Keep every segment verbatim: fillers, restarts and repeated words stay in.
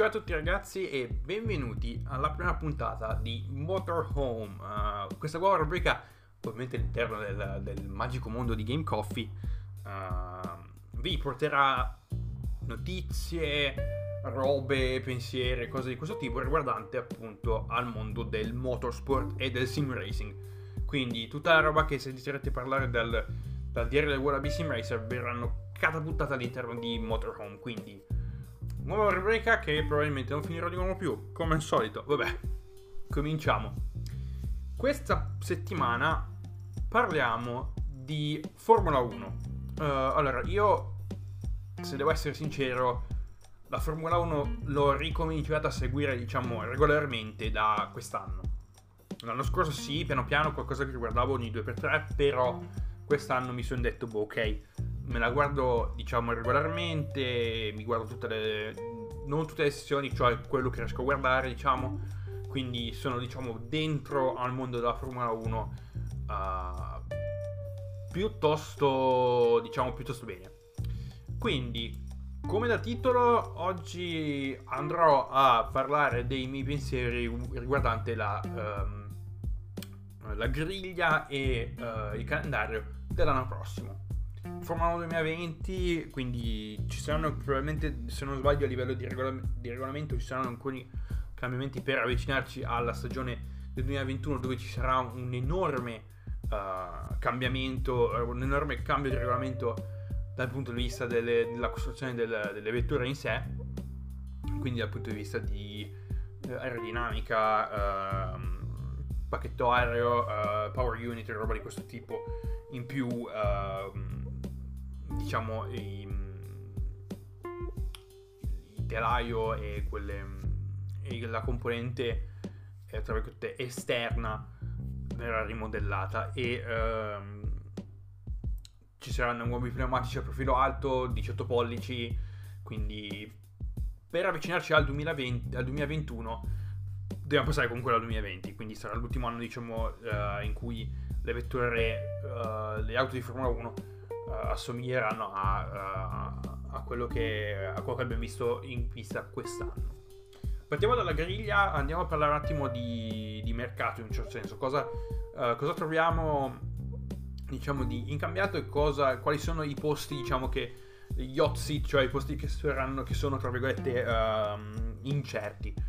Ciao a tutti ragazzi e benvenuti alla prima puntata di Motorhome, uh, questa nuova rubrica ovviamente all'interno del, del magico mondo di Game Coffee uh, vi porterà notizie, robe, pensieri, cose di questo tipo riguardante appunto al mondo del motorsport e del sim racing, quindi tutta la roba che sentirete parlare dal, dal diario del Wallaby Sim Racer verranno catapultate all'interno di Motorhome, quindi nuova rubrica che probabilmente non finirò di nuovo più, come al solito. Vabbè, cominciamo. Questa settimana parliamo di Formula uno. Uh, allora, io, se devo essere sincero, la Formula uno l'ho ricominciata a seguire, diciamo, regolarmente da quest'anno. L'anno scorso sì, piano piano, qualcosa che guardavo ogni due per tre, però quest'anno mi sono detto, boh, ok, me la guardo, diciamo, regolarmente, mi guardo tutte le, non tutte le sessioni, cioè quello che riesco a guardare, diciamo, quindi sono, diciamo, dentro al mondo della Formula uno uh, piuttosto, diciamo, piuttosto bene. Quindi, come da titolo, oggi andrò a parlare dei miei pensieri riguardante la, um, la griglia e uh, il calendario dell'anno prossimo. Formula uno duemilaventi, quindi ci saranno probabilmente, se non sbaglio a livello di, regola- di regolamento ci saranno alcuni cambiamenti per avvicinarci alla stagione del duemilaventuno, dove ci sarà un enorme uh, cambiamento, un enorme cambio di regolamento dal punto di vista delle, della costruzione del, delle vetture in sé, quindi dal punto di vista di uh, aerodinamica, uh, pacchetto aereo, uh, power unit e roba di questo tipo, in più uh, diciamo il telaio e, quelle, e la componente eh, tra virgolette esterna verrà rimodellata e ehm, ci saranno nuovi pneumatici a profilo alto diciotto pollici, quindi per avvicinarci al duemilaventi, al duemilaventuno dobbiamo passare comunque al duemilaventi, quindi sarà l'ultimo anno, diciamo, eh, in cui le vetture, eh, le auto di Formula uno assomiglieranno a, a, a quello che a quello che abbiamo visto in pista quest'anno. Partiamo dalla griglia, andiamo a parlare un attimo di, di mercato, in un certo senso, cosa, uh, cosa troviamo, diciamo, di incambiato e cosa, quali sono i posti, diciamo, che gli hot seat, cioè i posti che saranno, che sono tra virgolette uh, incerti.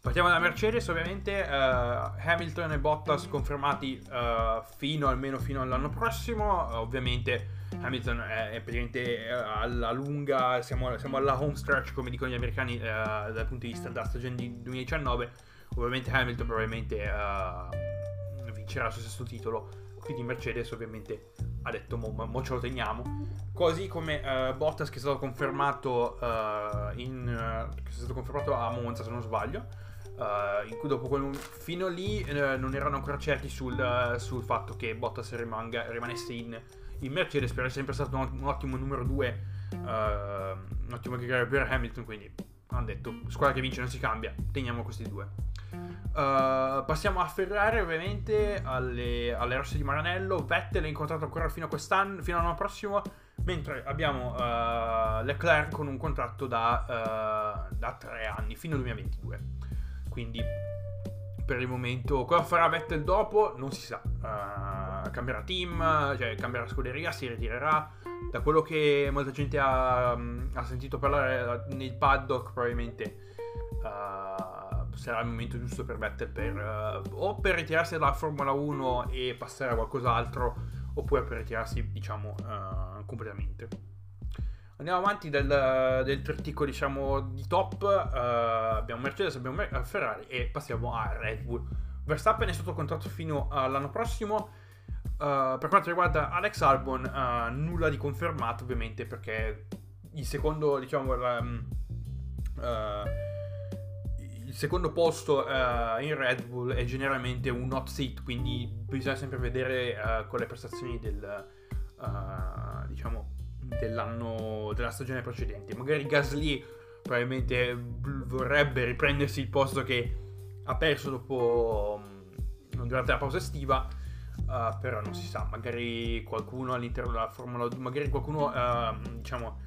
Partiamo da Mercedes, ovviamente uh, Hamilton e Bottas confermati uh, fino almeno fino all'anno prossimo. uh, ovviamente Hamilton è, è praticamente uh, alla lunga, siamo, siamo alla home stretch, come dicono gli americani, uh, dal punto di vista della stagione di duemiladiciannove. Ovviamente Hamilton probabilmente uh, vincerà il suo sesto titolo, quindi Mercedes ovviamente ha detto mo, mo ce lo teniamo, così come uh, Bottas, che è stato confermato uh, in, uh, che è stato confermato a Monza, se non sbaglio. Uh, in cui dopo quel, fino lì uh, non erano ancora certi sul, uh, sul fatto che Bottas rimanga, rimanesse in, in Mercedes, però è sempre stato un, un ottimo numero due, uh, un ottimo aggregato per Hamilton, quindi hanno detto squadra che vince non si cambia, teniamo questi due. uh, passiamo a Ferrari, ovviamente alle, alle rosse di Maranello. Vettel è incontrato ancora fino a quest'anno, fino all'anno prossimo, mentre abbiamo uh, Leclerc con un contratto da, uh, da tre anni fino al duemilaventidue. Quindi per il momento cosa farà Vettel dopo non si sa. uh, cambierà team, cioè cambierà scuderia, si ritirerà. Da quello che molta gente ha, um, ha sentito parlare nel paddock, probabilmente uh, sarà il momento giusto per Vettel per uh, o per ritirarsi dalla Formula uno e passare a qualcos'altro, oppure per ritirarsi, diciamo, uh, completamente. Andiamo avanti del, del trittico, diciamo, di top. uh, abbiamo Mercedes, abbiamo Ferrari e passiamo a Red Bull. Verstappen è sotto contratto fino all'anno prossimo. uh, per quanto riguarda Alex Albon, uh, nulla di confermato ovviamente, perché il secondo, diciamo, um, uh, il secondo posto uh, in Red Bull è generalmente un hot seat, quindi bisogna sempre vedere uh, con le prestazioni del, uh, diciamo, dell'anno, della stagione precedente. Magari Gasly probabilmente vorrebbe riprendersi il posto che ha perso dopo, durante la pausa estiva, uh, però non si sa. Magari qualcuno all'interno della Formula due, magari qualcuno uh, diciamo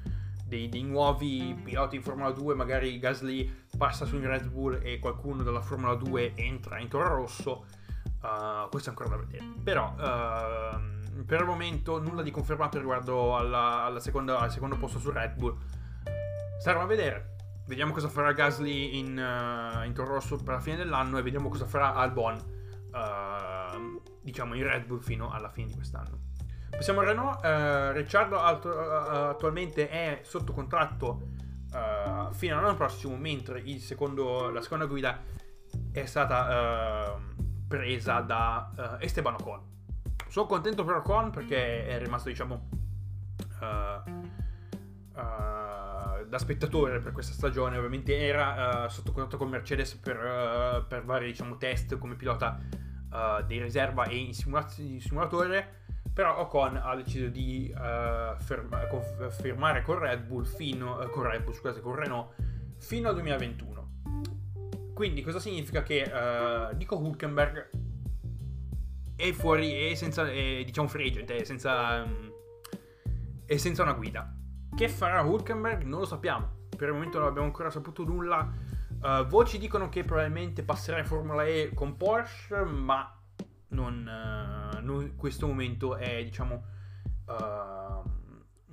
dei, dei nuovi piloti di Formula due, magari Gasly passa su in Red Bull e qualcuno dalla Formula due entra in Toro Rosso, uh, questo è ancora da vedere. Però uh, per il momento nulla di confermato riguardo alla, alla seconda, al secondo posto su Red Bull. Staremo a vedere. Vediamo cosa farà Gasly in, uh, in Toro Rosso per la fine dell'anno e vediamo cosa farà Albon, uh, diciamo, in Red Bull fino alla fine di quest'anno. Passiamo a Renault. uh, Ricciardo alt- uh, attualmente è sotto contratto uh, fino all'anno prossimo, mentre il secondo, la seconda guida è stata uh, presa da uh, Esteban Ocon. Sono contento per Ocon perché è rimasto, diciamo, uh, uh, da spettatore per questa stagione. Ovviamente era uh, sotto contratto con Mercedes per, uh, per vari, diciamo, test come pilota uh, di riserva e in simulaz- in simulatore. Però Ocon ha deciso di uh, ferma, firmare con Red Bull fino uh, con Red Bull, scusate, con Renault fino al duemilaventuno. Quindi cosa significa che uh, Nico Hülkenberg è fuori, è senza, è, diciamo, free agent, è senza, um, è senza una guida. Che farà Hülkenberg non lo sappiamo, per il momento non abbiamo ancora saputo nulla. Uh, voci dicono che probabilmente passerà in Formula E con Porsche, ma non, uh, non, questo momento è, diciamo, uh,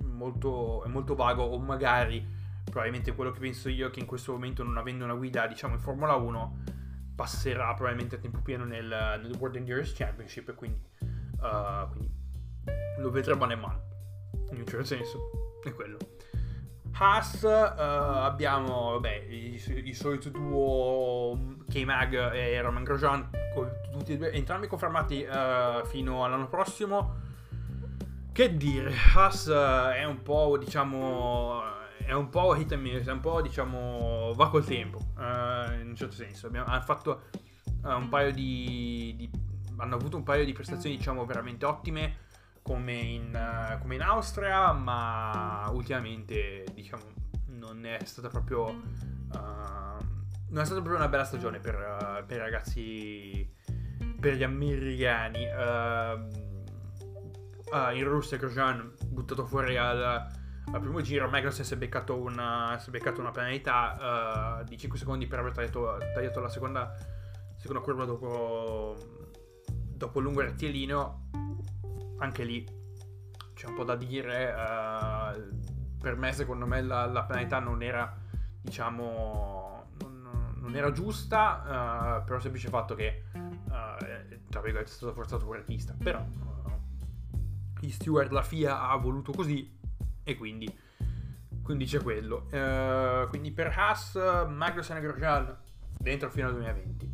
molto, è molto vago. O magari, probabilmente quello che penso io, che in questo momento, non avendo una guida, diciamo, in Formula uno, passerà probabilmente a tempo pieno nel, nel World Endurance Championship. Quindi, uh, quindi lo vedremo a mano, in un certo senso, è quello. Haas, uh, abbiamo, vabbè, il, il solito duo K-Mag e Romain Grosjean, tutti e due, entrambi confermati uh, fino all'anno prossimo. Che dire, Haas uh, è un po', diciamo, è un po' hit and miss, è un po', diciamo, va col tempo, uh, in un certo senso. Abbiamo, hanno fatto uh, un paio di, di hanno avuto un paio di prestazioni, diciamo, veramente ottime come in, uh, come in Austria, ma ultimamente, diciamo, non è stata proprio uh, non è stata proprio una bella stagione per, uh, per i ragazzi, per gli americani. Uh, uh, in Russia Grosjean buttato fuori al, al primo giro. Magnussen si è beccato una, si è beccato una penalità uh, di cinque secondi per aver tagliato, tagliato la seconda, seconda curva dopo, dopo il lungo rettilineo. Anche lì c'è un po' da dire. Uh, per me, secondo me, la, la penalità non era, diciamo, non, non era giusta. Uh, per il semplice fatto che, uh, tra virgolette, è stato forzato fuori pista. Però, uh, gli steward, la F I A ha voluto così, e quindi, quindi c'è quello. Uh, quindi, per Haas, Magnussen e Grosjean dentro fino al duemilaventi.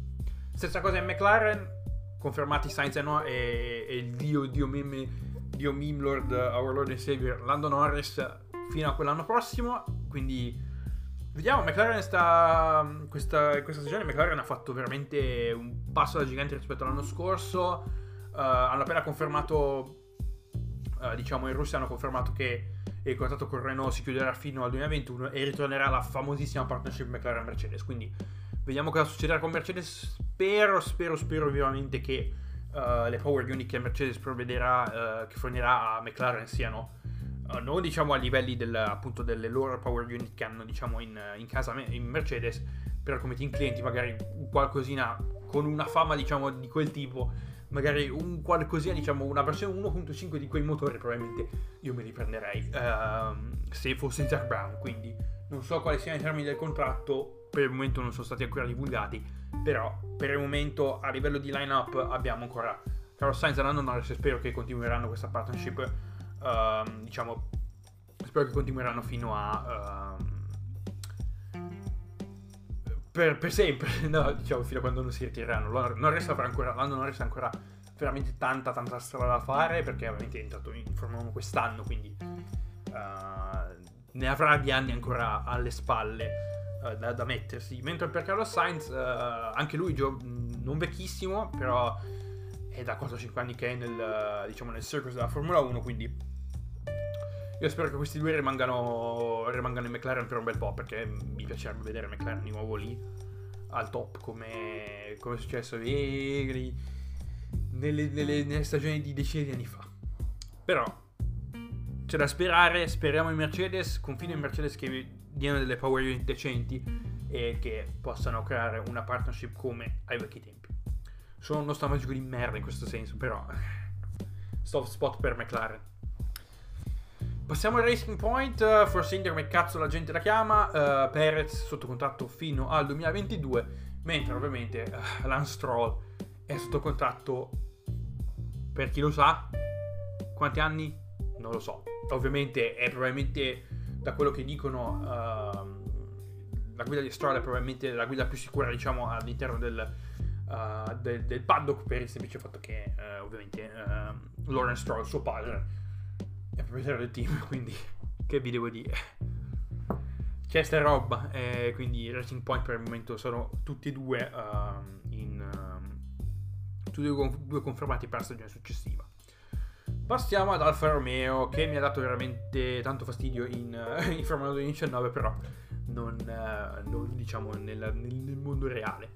Stessa cosa in McLaren. Confermati Sainz e, no, e, e il dio dio meme dio meme lord, our lord and savior Lando Norris fino a quell'anno prossimo. Quindi vediamo. McLaren sta questa, questa stagione McLaren ha fatto veramente un passo da gigante rispetto all'anno scorso. Uh, hanno appena confermato, uh, diciamo, in Russia hanno confermato che il contratto con Renault si chiuderà fino al duemilaventuno e ritornerà la famosissima partnership McLaren-Mercedes. Quindi vediamo cosa succederà con Mercedes. Spero, spero, spero vivamente che uh, le power unit che Mercedes provvederà, uh, che fornirà a McLaren siano, uh, non diciamo a livelli del, appunto, delle loro power unit che hanno, diciamo, in, in casa in Mercedes, però come team clienti magari qualcosina con una fama, diciamo, di quel tipo, magari un qualcosina, diciamo, una versione uno virgola cinque di quei motori probabilmente io me li prenderei, uh, se fosse Zach Brown. Quindi non so quali siano i termini del contratto. Per il momento non sono stati ancora divulgati, però per il momento a livello di lineup abbiamo ancora Carlos Sainz e Lando Norris. Spero che continueranno questa partnership, uh, diciamo, spero che continueranno fino a uh, per, per sempre, no, diciamo, fino a quando non si ritireranno. Norris avrà ancora, Lando Norris ha ancora veramente tanta tanta strada da fare, perché ovviamente è entrato in Formula uno quest'anno, quindi uh, ne avrà di anni ancora alle spalle Da, da mettersi. Mentre per Carlos Sainz, uh, anche lui gio- non vecchissimo, però è da quattro cinque anni che è nel, uh, diciamo, nel circus della Formula uno, quindi io spero che questi due rimangano, rimangano in McLaren per un bel po', perché mi piacerebbe vedere McLaren di nuovo lì al top, come, come è successo eh, nelle, nelle, nelle stagioni di decine di anni fa. Però c'è c'è da sperare, speriamo in Mercedes, confido in Mercedes che diano delle power unit decenti e che possano creare una partnership come ai vecchi tempi. Sono uno stamagico di merda in questo senso, però soft spot per McLaren. Passiamo al Racing Point, Force India come cazzo la gente la chiama, uh, Perez sotto contratto fino al duemilaventidue, mentre ovviamente uh, Lance Stroll è sotto contratto per chi lo sa, quanti anni? Non lo so, ovviamente è probabilmente, da quello che dicono, uh, la guida di Stroll è probabilmente la guida più sicura, diciamo, all'interno del, uh, del, del paddock, per il semplice fatto che uh, ovviamente uh, Lawrence Stroll, suo padre, è proprietario del team, quindi che vi devo dire, c'è sta roba, eh, quindi Racing Point per il momento sono tutti e due uh, in uh, tutti e due, due confermati per la stagione successiva. Passiamo ad Alfa Romeo, che mi ha dato veramente tanto fastidio in, uh, in Formula duemiladiciannove, però non, uh, non diciamo nel, nel mondo reale.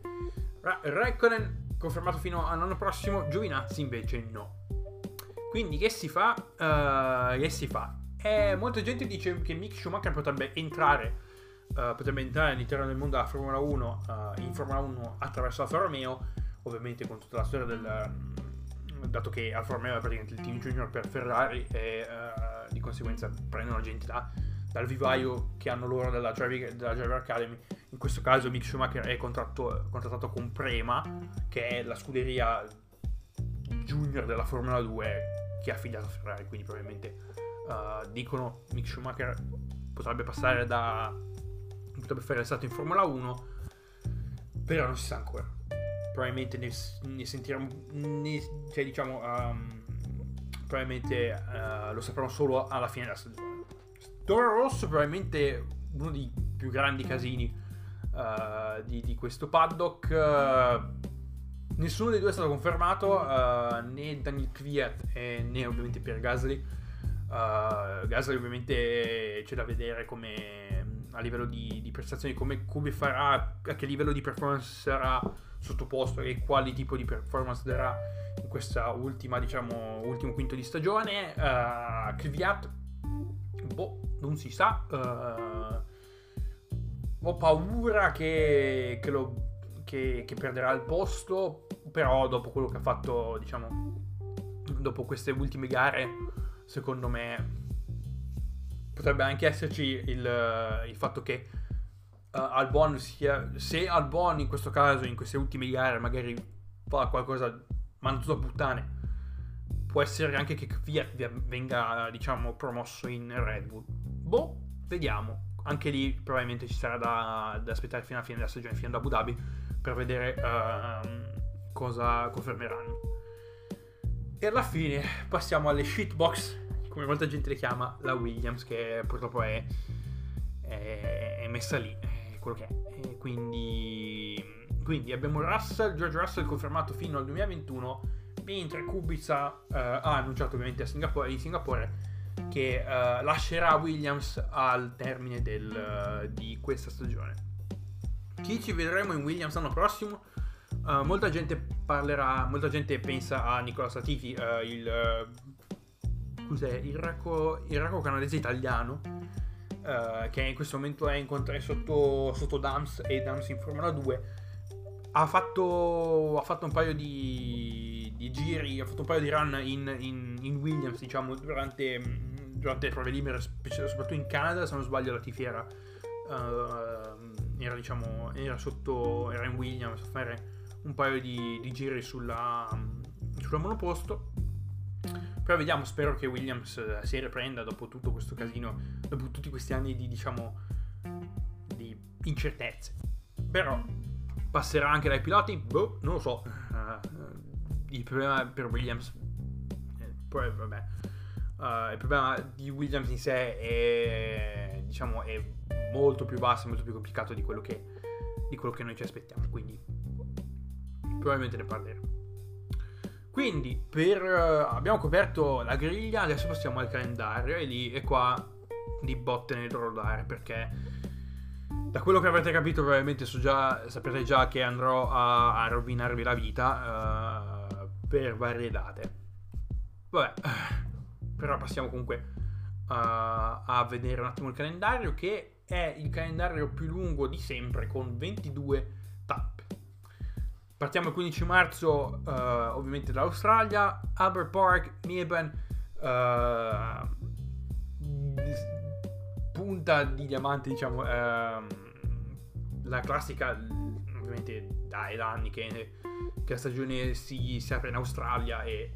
Ra- Raikkonen confermato fino all'anno prossimo, Giovinazzi invece no. Quindi che si fa? Uh, che si fa? Eh, molta gente dice che Mick Schumacher potrebbe entrare, uh, potrebbe entrare all'interno del mondo della Formula uno, uh, in Formula uno attraverso Alfa Romeo, ovviamente con tutta la storia del, dato che Alfa Romeo è praticamente il team junior per Ferrari e uh, di conseguenza prendono gente da, dal vivaio che hanno loro della Driver, della Driver Academy. In questo caso Mick Schumacher è contratto, contrattato con Prema, che è la scuderia junior della Formula due che ha affidato a Ferrari, quindi probabilmente uh, dicono Mick Schumacher potrebbe passare da potrebbe fare il salto in Formula uno, però non si sa ancora, probabilmente ne, ne sentiremo ne, cioè diciamo um, probabilmente uh, lo sapremo solo alla fine della stagione. Toro Rosso probabilmente uno dei più grandi casini uh, di, di questo paddock, uh, nessuno dei due è stato confermato, uh, né Daniil Kvyat eh, né ovviamente Pierre Gasly. Uh, Gasly ovviamente c'è da vedere come a livello di, di prestazioni, come, come farà, a che livello di performance sarà sottoposto e quali tipo di performance darà in questa ultima, diciamo, ultimo quinto di stagione. Uh, Kvyat, boh, non si sa. Uh, ho paura che, che lo... Che, che perderà il posto, però dopo quello che ha fatto, diciamo, dopo queste ultime gare, secondo me potrebbe anche esserci il, il fatto che uh, Albon sia, se Albon in questo caso, in queste ultime gare, magari fa qualcosa manzo a puttane, può essere anche che Kvyat venga, diciamo, promosso in Red Bull. Boh, vediamo. Anche lì probabilmente ci sarà da, da aspettare fino alla fine della stagione, fino ad Abu Dhabi, per vedere uh, cosa confermeranno. E alla fine passiamo alle shitbox, come molta gente le chiama, la Williams, che purtroppo è, è, è messa lì, è quello che è. E quindi, quindi abbiamo Russell, George Russell confermato fino al duemilaventuno, mentre Kubica uh, ha annunciato ovviamente a Singapore, in Singapore che uh, lascerà Williams al termine del, uh, di questa stagione. Chi ci vedremo in Williams l'anno prossimo? Uh, molta gente parlerà, molta gente pensa a Nicola Latifi, uh, il uh, cos'è, il racco, il racco canadese italiano, uh, che in questo momento è in contratto sotto, sotto Dams e Dams in Formula due. Ha fatto, ha fatto un paio di, di giri, ha fatto un paio di run in, in, in Williams, diciamo, durante, durante le prove libere, soprattutto in Canada, se non sbaglio Latifi era... Uh, Era, diciamo, era sotto, era in Williams a fare un paio di, di giri sulla, sulla monoposto. Però vediamo, spero che Williams si riprenda dopo tutto questo casino, dopo tutti questi anni di, diciamo, di incertezze. Però passerà anche dai piloti? Boh, non lo so. Uh, il problema per Williams, eh, poi vabbè, uh, il problema di Williams in sé è, diciamo, è molto più basso, molto più complicato di quello che di quello che noi ci aspettiamo, quindi probabilmente ne parleremo. Quindi per uh, abbiamo coperto la griglia, adesso passiamo al calendario e lì e qua di botte nel rodare, perché da quello che avete capito probabilmente so già, sapete già che andrò a, a rovinarvi la vita uh, per varie date. Vabbè, però passiamo comunque a vedere un attimo il calendario, che è il calendario più lungo di sempre, con ventidue tappe. Partiamo il quindici marzo, uh, ovviamente dall'Australia, Albert Park, Melbourne, uh, punta di diamante, diciamo, uh, la classica, ovviamente dai, da anni che, che la stagione si, si apre in Australia e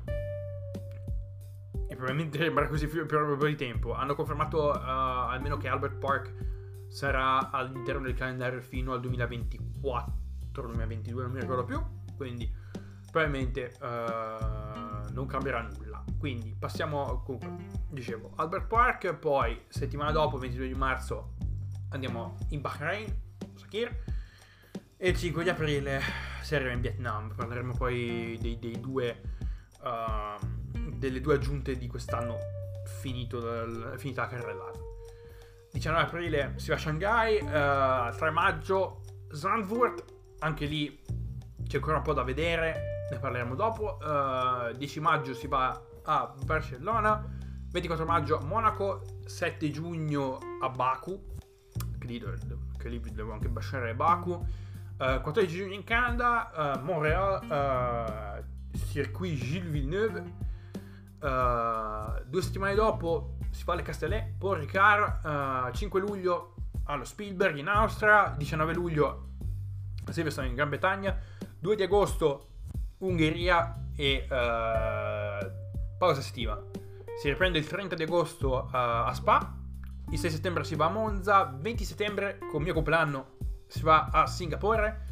e probabilmente rimarrà così più per po' di tempo. Hanno confermato uh, almeno che Albert Park sarà all'interno del calendario fino al duemilaventiquattro duemilaventidue, non mi ricordo più, quindi probabilmente uh, non cambierà nulla. Quindi passiamo, comunque dicevo, Albert Park. Poi settimana dopo, ventidue di marzo, andiamo in Bahrain, Sakir, e il cinque di aprile si arriva in Vietnam. Parleremo poi dei, dei due uh, delle due aggiunte di quest'anno finito dal, finita la carrellata. diciannove aprile si va a Shanghai, uh, tre maggio Zandvoort, anche lì c'è ancora un po' da vedere, ne parleremo dopo. uh, dieci maggio si va a Barcellona, ventiquattro maggio a Monaco, sette giugno a Baku, che lì, che lì devo anche baciare Baku, uh, quattordici giugno in Canada, uh, Montreal, uh, Circuit Gilles Villeneuve. Uh, due settimane dopo si fa alle Castellet, Paul Ricard, uh, cinque luglio allo Spielberg in Austria, diciannove luglio a Silverstone in Gran Bretagna, due di agosto Ungheria e uh, pausa estiva. Si riprende il trenta di agosto uh, a Spa, il sei settembre si va a Monza, venti settembre con mio compleanno si va a Singapore,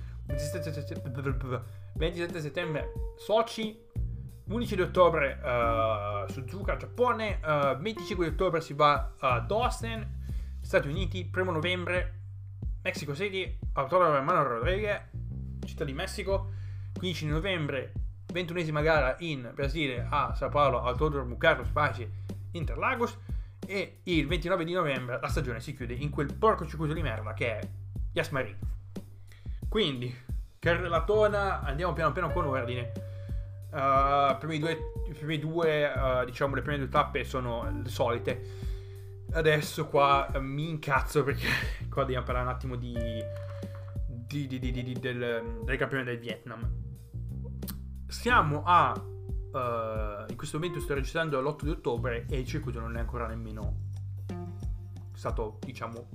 ventisette settembre Sochi, undici di ottobre uh, Suzuka, Giappone, uh, venticinque di ottobre si va ad Austin, Stati Uniti, primo novembre Mexico City, Autodromo Hermano Rodriguez, Città di Messico, quindici di novembre ventunesima gara in Brasile a Sao Paolo, Autodromo Carlos Pace, Interlagos, e il ventinove di novembre la stagione si chiude in quel porco circuito di merda che è Yas Marina. Quindi carrelatona, andiamo piano piano con ordine. Uh, primi due, primi due uh, diciamo le prime due tappe sono le solite. Adesso qua uh, mi incazzo perché qua dobbiamo parlare un attimo di, di, di, di, di, di del, del campione del Vietnam. Siamo a uh, in questo momento sto registrando l'otto di ottobre e il circuito non è ancora nemmeno stato, diciamo,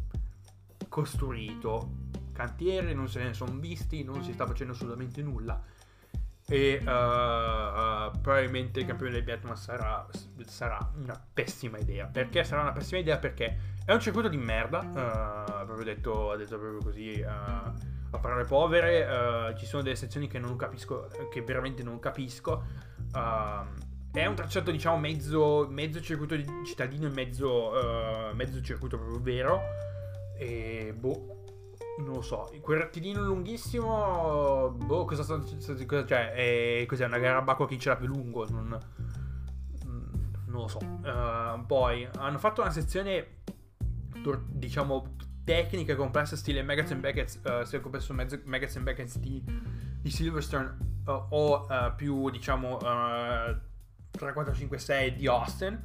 costruito. Cantieri non se ne sono visti, non si sta facendo assolutamente nulla. E uh, uh, probabilmente il campione del Vietnam sarà, sarà una pessima idea. Perché sarà una pessima idea? Perché è un circuito di merda, uh, proprio detto, ha detto proprio così, uh, a parole povere. Uh, ci sono delle sezioni che non capisco, che veramente non capisco. Uh, è un tracciato, diciamo, mezzo, mezzo circuito di cittadino e mezzo, uh, mezzo circuito proprio vero. E boh, non lo so, quel rettilino lunghissimo, boh, cosa sta, cosa, cioè, è, cos'è, una gara a Baku a chi ce l'ha più lungo, non, non lo so. Uh, poi hanno fatto una sezione, diciamo, tecnica e complessa, stile Maggots and Beckett's, uh, stile complesso Maggots and Beckett's di, di Silverstone, uh, o uh, più, diciamo, uh, tre, quattro, cinque, sei di Austin.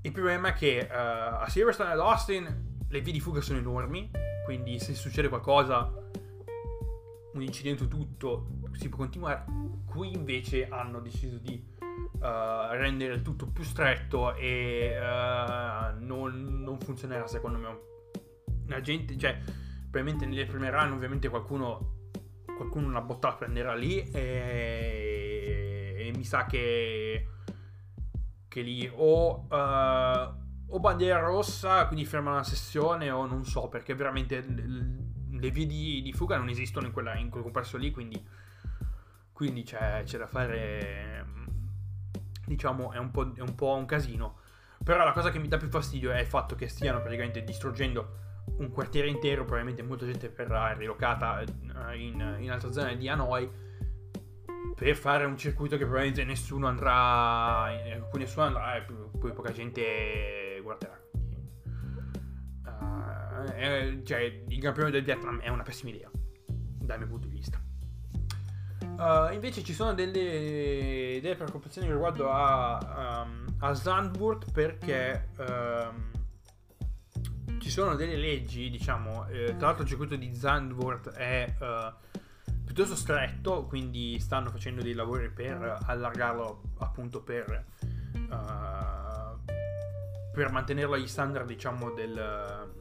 Il problema è che uh, a Silverstone e ad Austin le vie di fuga sono enormi, quindi se succede qualcosa, un incidente o tutto, si può continuare. Qui invece hanno deciso di uh, rendere il tutto più stretto e uh, non, non funzionerà secondo me. La gente, cioè, probabilmente nelle prime run ovviamente qualcuno qualcuno una botta prenderà lì e, e mi sa che che lì o uh, o bandiera rossa, quindi ferma la sessione, o non so, perché veramente le vie di, di fuga non esistono in, quella, in quel comparso lì, quindi quindi c'è, c'è da fare, diciamo, è un po', è un po' un casino. Però la cosa che mi dà più fastidio è il fatto che stiano praticamente distruggendo un quartiere intero, probabilmente molta gente verrà rilocata in, in altre zone di Hanoi, per fare un circuito che probabilmente nessuno andrà, cui nessuno andrà, e poi poca gente guarderà. Uh, è, cioè, il campione del Vietnam è una pessima idea dal mio punto di vista. Uh, invece ci sono delle, delle preoccupazioni riguardo a, um, a Zandvoort perché ehm, ci sono delle leggi, diciamo, eh, tra l'altro il circuito di Zandvoort è eh, piuttosto stretto, quindi stanno facendo dei lavori per allargarlo, appunto per eh, per mantenerlo agli standard, diciamo, del,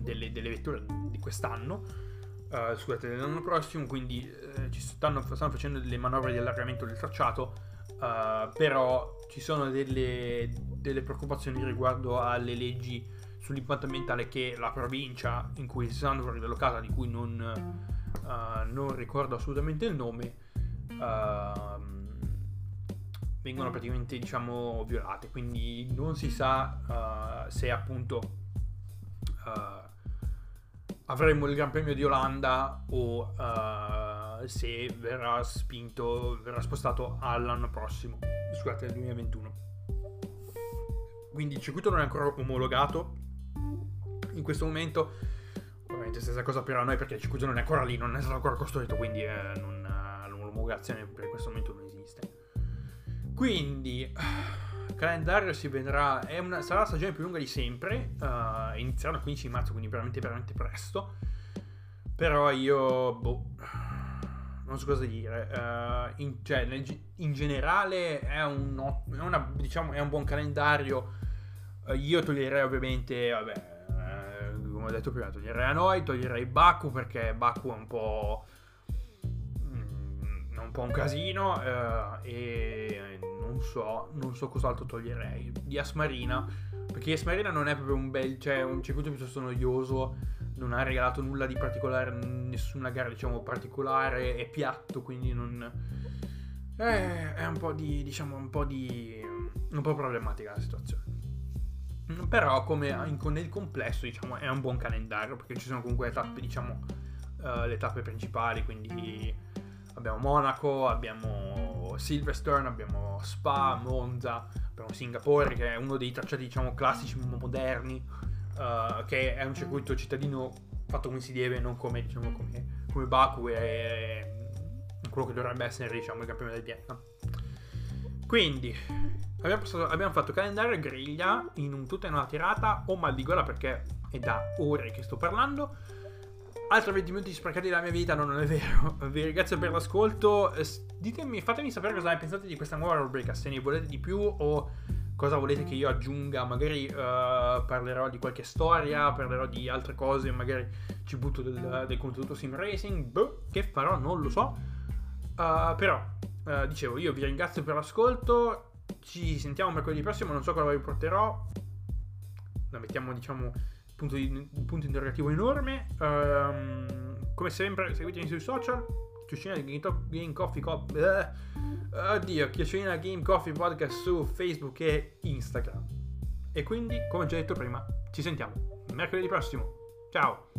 delle, delle vetture di quest'anno. Uh, scusate, l'anno prossimo, quindi eh, ci stanno, stanno facendo delle manovre di allargamento del tracciato, uh, però ci sono delle, delle preoccupazioni riguardo alle leggi sull'impatto ambientale che la provincia in cui Zandvoort è locata, di cui non, uh, non ricordo assolutamente il nome, uh, vengono praticamente, diciamo, violate, quindi non si sa uh, se appunto uh, avremo il Gran Premio di Olanda o uh, se verrà spinto, verrà spostato all'anno prossimo, scusate, nel duemilaventuno. Quindi il circuito non è ancora omologato in questo momento, ovviamente stessa cosa per noi perché il circuito non è ancora lì, non è stato ancora costruito, quindi eh, non, l'omologazione per questo momento non esiste. Quindi il calendario si vedrà, è una, sarà la stagione più lunga di sempre, uh, inizierà il quindici marzo, quindi veramente veramente presto, però io boh, non so cosa dire. uh, in, cioè, in generale è un, è una, diciamo, è un buon calendario. uh, io toglierei ovviamente, vabbè, uh, come ho detto prima, toglierei Hanoi, toglierei Baku perché Baku è un po' un po' un casino, uh, e non so non so cos'altro toglierei di Yas Marina, perché Yas Marina non è proprio un bel, cioè un circuito piuttosto noioso, non ha regalato nulla di particolare, nessuna gara, diciamo, particolare, è piatto, quindi non è, è un po' di, diciamo, un po' di un po' problematica la situazione, però come nel complesso, diciamo, è un buon calendario perché ci sono comunque le tappe, diciamo, uh, le tappe principali, quindi abbiamo Monaco, abbiamo Silverstone, abbiamo Spa, Monza, abbiamo Singapore, che è uno dei tracciati, diciamo, classici moderni, uh, che è un circuito cittadino fatto come si deve, non come, diciamo, come, come Baku e quello che dovrebbe essere, diciamo, il campione del Vietnam. Quindi abbiamo, passato, abbiamo fatto calendario e griglia in un, tutta in una tirata, o mal di gola perché è da ore che sto parlando. Altri venti minuti sprecati della mia vita, no, non è vero. Vi ringrazio per l'ascolto. Ditemi, fatemi sapere cosa ne pensate di questa nuova rubrica, se ne volete di più o cosa volete che io aggiunga. Magari uh, parlerò di qualche storia, parlerò di altre cose, magari ci butto del, del contenuto sim racing, boh, che farò non lo so. uh, però uh, dicevo, io vi ringrazio per l'ascolto, ci sentiamo mercoledì prossimo, non so cosa vi porterò, la mettiamo, diciamo, punto, di, punto interrogativo enorme. Um, come sempre, seguitemi sui social, chiocciolina Game Coffee Co- uh, oddio chiocciolina Game Coffee Podcast su Facebook e Instagram, e quindi, come ho già detto prima, ci sentiamo mercoledì prossimo, ciao.